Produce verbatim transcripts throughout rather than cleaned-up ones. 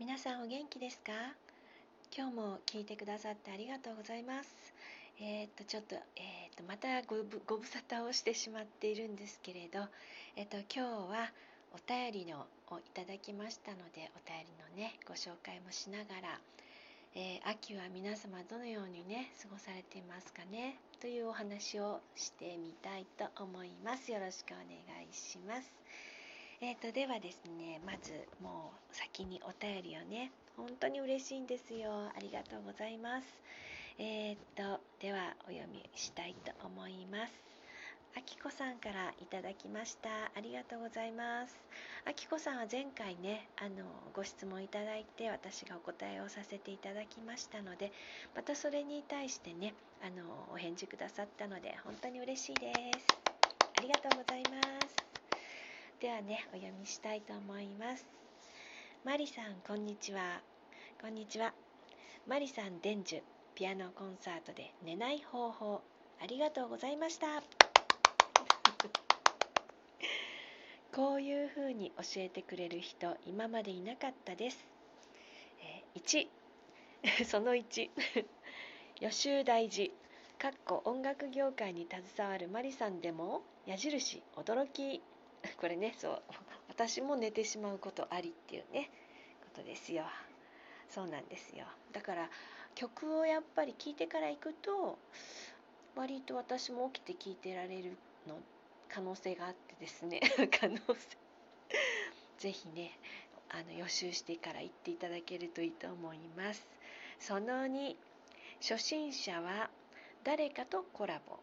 皆さんお元気ですか？今日も聞いてくださってありがとうございます。えー、っとちょっと、えー、っとまたごぶ、ご無沙汰をしてしまっているんですけれど、えー、っと今日はお便りのをいただきましたので、お便りのねご紹介もしながら、えー、秋は皆様どのようにね過ごされていますかねというお話をしてみたいと思います。よろしくお願いします。えー、とではですね、まずもう先にお便りをね、本当に嬉しいんですよ。ありがとうございます。えー、とではお読みしたいと思います。あきこさんからいただきました。ありがとうございます。あきこさんは前回ね、あのご質問いただいて私がお答えをさせていただきましたので、またそれに対してね、あのお返事くださったので本当に嬉しいです。ありがとうございます。ではね、お読みしたいと思います。マリさん、こんにちは。こんにちは。マリさん伝授、ピアノコンサートで寝ない方法、ありがとうございました。こういう風に教えてくれる人、今までいなかったです。えー、いち、そのいち、予習大事、かっこ音楽業界に携わるマリさんでも、矢印、驚き。これね、そう、私も寝てしまうことありっていうねことですよ。そうなんですよ。だから曲をやっぱり聴いてから行くと、割と私も起きて聴いてられるの可能性があってですね可能性ぜひね、あの予習してから行っていただけるといいと思います。そのに、初心者は誰かとコラボ、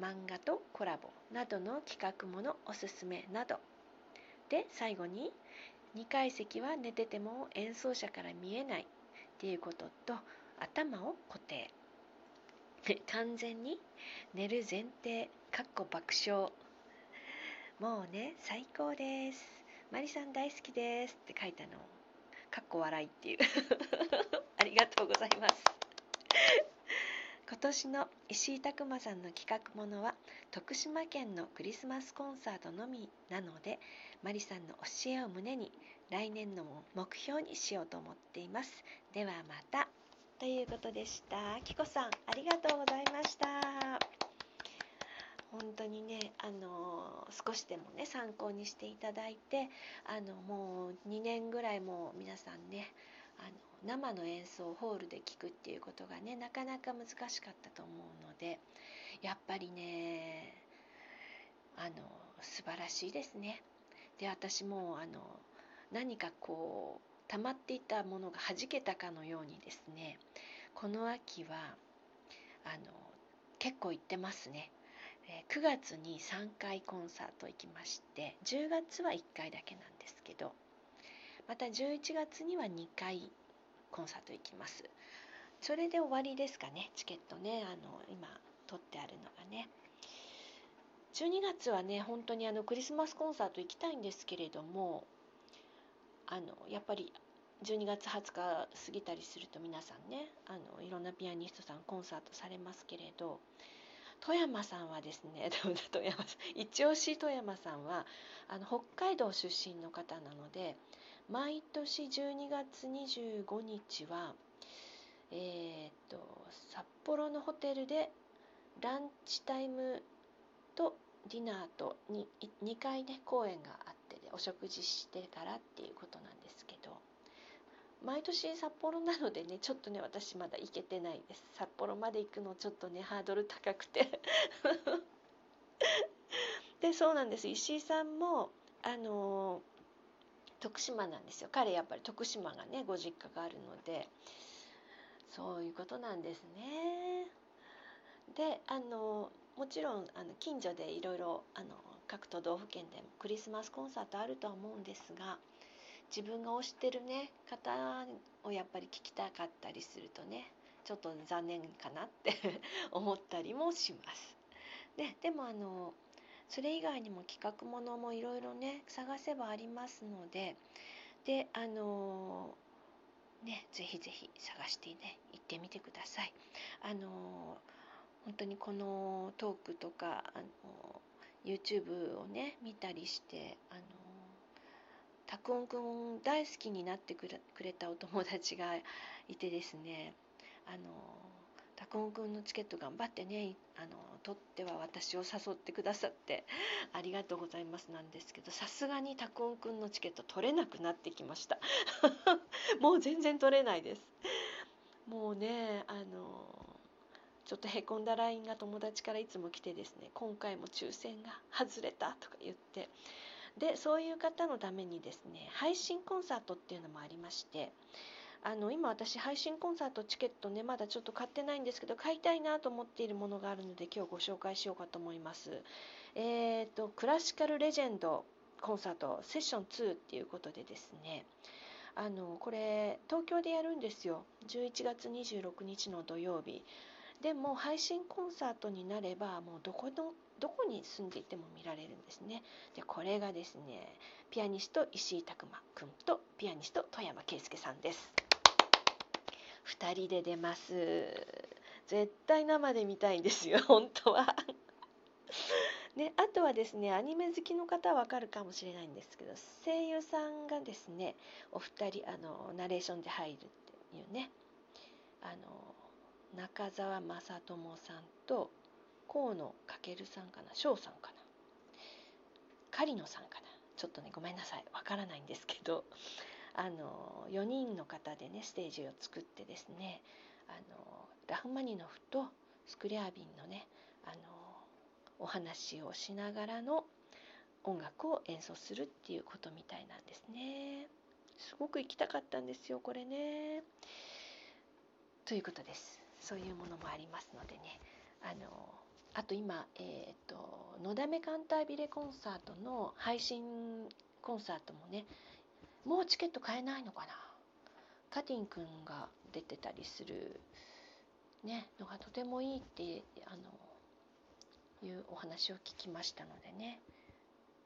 漫画とコラボなどの企画ものおすすめなどで、最後ににかい席は寝てても演奏者から見えないっていうことと、頭を固定完全に寝る前提、かっこ爆笑、もうね最高です、マリさん大好きですって書いたの、かっこ笑いっていうありがとうございます今年の石井琢磨さんの企画ものは徳島県のクリスマスコンサートのみなので、マリさんの教えを胸に来年の目標にしようと思っています。ではまた、ということでした。あきこさん、ありがとうございました。本当にね、あの少しでもね参考にしていただいて、あのもうにねんぐらいも皆さんね、あの生の演奏をホールで聴くっていうことがねなかなか難しかったと思うので、やっぱりね、あの素晴らしいですね。で、私もあの何かこう溜まっていたものがはじけたかのようにですね、この秋はあの結構行ってますね。くがつにさんかいコンサート行きまして、じゅうがつはいっかいだけなんですけど、またじゅういちがつにはにかいコンサート行きます。それで終わりですかね、チケットね、あの今取ってあるのがね。じゅうにがつはね、本当にあのクリスマスコンサート行きたいんですけれども、あのやっぱりじゅうにがつはつか過ぎたりすると皆さんね、あのいろんなピアニストさんコンサートされますけれど、富山さんはですね富山さん一押し富山さんはあの北海道出身の方なので、毎年じゅうにがつにじゅうごにちは、えー、っと札幌のホテルでランチタイムとディナーと にかいね公演があって、ね、お食事してからっていうことなんですけど、毎年札幌なのでね、ちょっとね私まだ行けてないです。札幌まで行くのちょっとねハードル高くてで、そうなんです、石井さんもあのー徳島なんですよ。彼やっぱり徳島がねご実家があるので、そういうことなんですね。で、あのもちろんあの近所でいろいろ各都道府県でクリスマスコンサートあるとは思うんですが、自分が推してるね方をやっぱり聞きたかったりするとね、ちょっと残念かなって思ったりもします。ね、でもあのそれ以外にも企画ものもいろいろね探せばありますので、で、あのー、ねぜひぜひ探してね行ってみてください。あのー、本当にこのトークとか、あのー、YouTube をね見たりして、あのー、たくおんくん大好きになってくれたお友達がいてですね、あのたくおんくんのチケット頑張ってね、あの取っては私を誘ってくださってありがとうございますなんですけど、さすがにたくおんくんのチケット取れなくなってきましたもう全然取れないです。もうね、あのちょっとへこんだ ライン が友達からいつも来てですね、今回も抽選が外れたとか言って、でそういう方のためにですね、配信コンサートっていうのもありまして、あの今私配信コンサートチケットね、まだちょっと買ってないんですけど、買いたいなと思っているものがあるので今日ご紹介しようかと思います。えーとクラシカルレジェンドコンサートセッションツーっていうことでですね、あのこれ東京でやるんですよ、じゅういちがつにじゅうろくにちの土曜日で、も配信コンサートになればもうどこのどこに住んでいても見られるんですね。でこれがですね、ピアニスト石井拓磨くんとピアニスト富山圭介さんです。ふたりで出ます。絶対生で見たいんですよ本当はね、あとはですね、アニメ好きの方はわかるかもしれないんですけど、声優さんがですね、お二人あのナレーションで入るっていうね、あの中澤正智さんと河野翔さんかな、翔さんかな、狩野さんかな、ちょっとねごめんなさいわからないんですけど、あのよにんの方でねステージを作ってですね、あのラフマニノフとスクリャービンのね、あのお話をしながらの音楽を演奏するっていうことみたいなんですね。すごく行きたかったんですよこれね、ということです。そういうものもありますのでね、あのあと今、えーと、のだめカンタービレコンサートの配信コンサートもね、もうチケット買えないのかな、カティンくんが出てたりする、ね、のがとてもいいってあのいうお話を聞きましたのでね、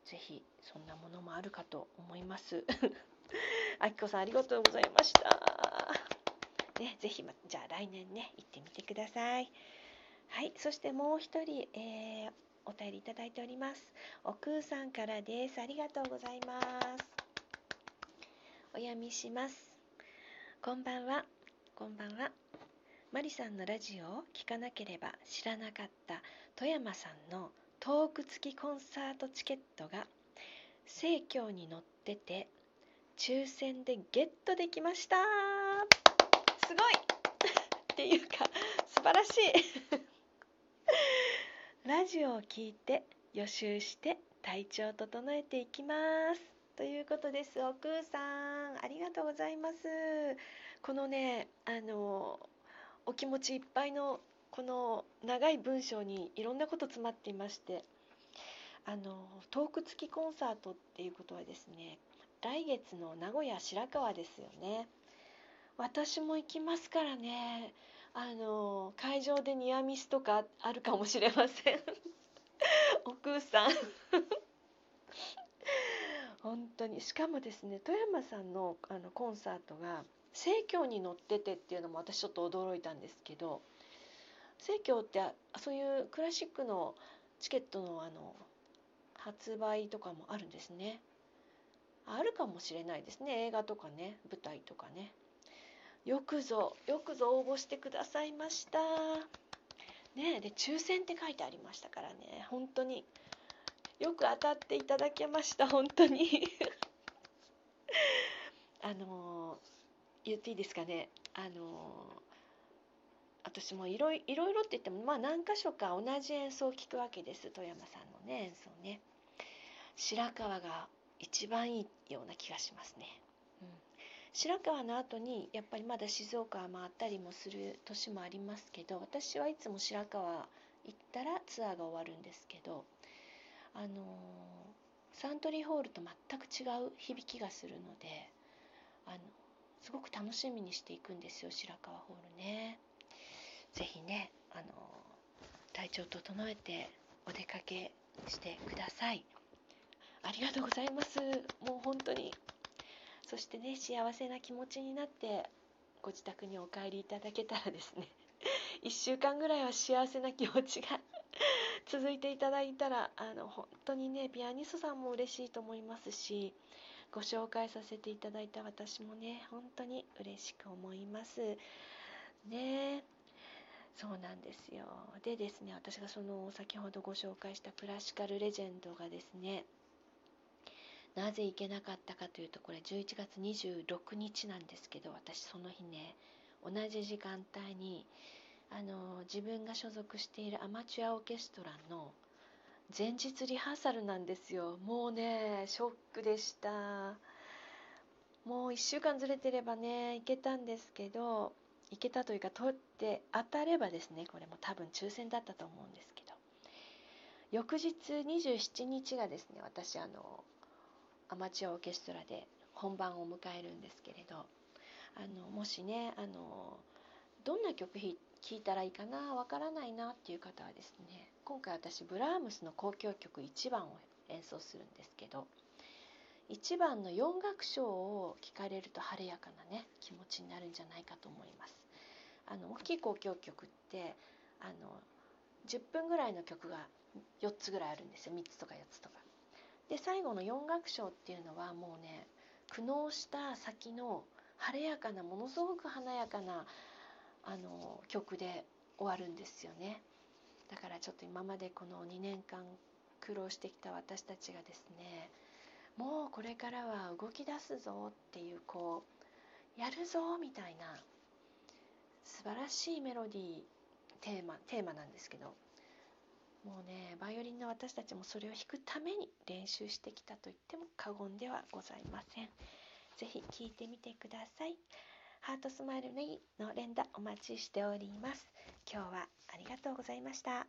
ぜひそんなものもあるかと思いますあきこさんありがとうございました、ね、ぜひ、ま、じゃあ来年ね行ってみてください。はい、そしてもう一人、えー、お便りいただいております。おくうさんからです。ありがとうございます。お読みします。こんばんは。こんばんは。マリさんのラジオを聞かなければ知らなかった富山さんのトーク付きコンサートチケットが盛況に載ってて抽選でゲットできました。すごいっていうか素晴らしいラジオを聞いて予習して体調を整えていきますということです。おくうさんありがとうございます。このね、あのお気持ちいっぱいのこの長い文章にいろんなこと詰まっていまして、あのトーク付きコンサートっていうことはですね、来月の名古屋白川ですよね。私も行きますからね、あの会場でニアミスとかあるかもしれませんおくうさん本当に、しかもですね、富山さんのあのコンサートが生協に載っててっていうのも私ちょっと驚いたんですけど、生協ってそういうクラシックのチケットのあの発売とかもあるんですね。あるかもしれないですね、映画とかね、舞台とかね。よくぞよくぞ応募してくださいましたね。で抽選って書いてありましたからね、本当によく当たっていただけました、本当にあのー、言っていいですかね、あのー、私もいろいろいろって言っても、まあ、何箇所か同じ演奏を聴くわけです。富山さんのね演奏ね、白川が一番いいような気がしますね、うん。白川の後にやっぱりまだ静岡は回ったりもする年もありますけど、私はいつも白川行ったらツアーが終わるんですけど、あのー、サントリーホールと全く違う響きがするので、あのすごく楽しみにしていくんですよ、白川ホールね。ぜひね、あのー、体調整えてお出かけしてください。ありがとうございます。もう本当に、そしてね、幸せな気持ちになってご自宅にお帰りいただけたらですねいっしゅうかんぐらいは幸せな気持ちが続いていただいたら、あの本当にね、ピアニストさんも嬉しいと思いますし、ご紹介させていただいた私もね、本当に嬉しく思いますね。そうなんですよ。でですね、私がその先ほどご紹介したクラシカルレジェンドがですね、なぜ行けなかったかというと、これじゅういちがつにじゅうろくにちなんですけど、私その日ね、同じ時間帯にあの自分が所属しているアマチュアオーケストラの前日リハーサルなんですよ。もうね、ショックでした。もういっしゅうかんずれてればね、行けたんですけど、行けたというか取って当たればですね、これも多分抽選だったと思うんですけど、翌日にじゅうしちにちがですね、私あのアマチュアオーケストラで本番を迎えるんですけれど、あのもしね、あのどんな曲弾いたらいいかな、わからないなっていう方はですね、今回私ブラームスの交響曲いちばんを演奏するんですけど、いちばんのよん楽章を聴かれると晴れやかなね、気持ちになるんじゃないかと思います。あの大きい交響曲ってあのじゅっぷんぐらいの曲がよっつぐらいあるんですよ。みっつとかよっつとかで、最後のよん楽章っていうのはもうね、苦悩した先の晴れやかな、ものすごく華やかなあの曲で終わるんですよね。だからちょっと今までこのにねんかん苦労してきた私たちがですね、もうこれからは動き出すぞっていう、こうやるぞみたいな素晴らしいメロディー、テーマテーマなんですけど、もうね、バイオリンの私たちもそれを弾くために練習してきたと言っても過言ではございません。ぜひ聴いてみてください。ハートスマイルネギの連打お待ちしております。今日はありがとうございました。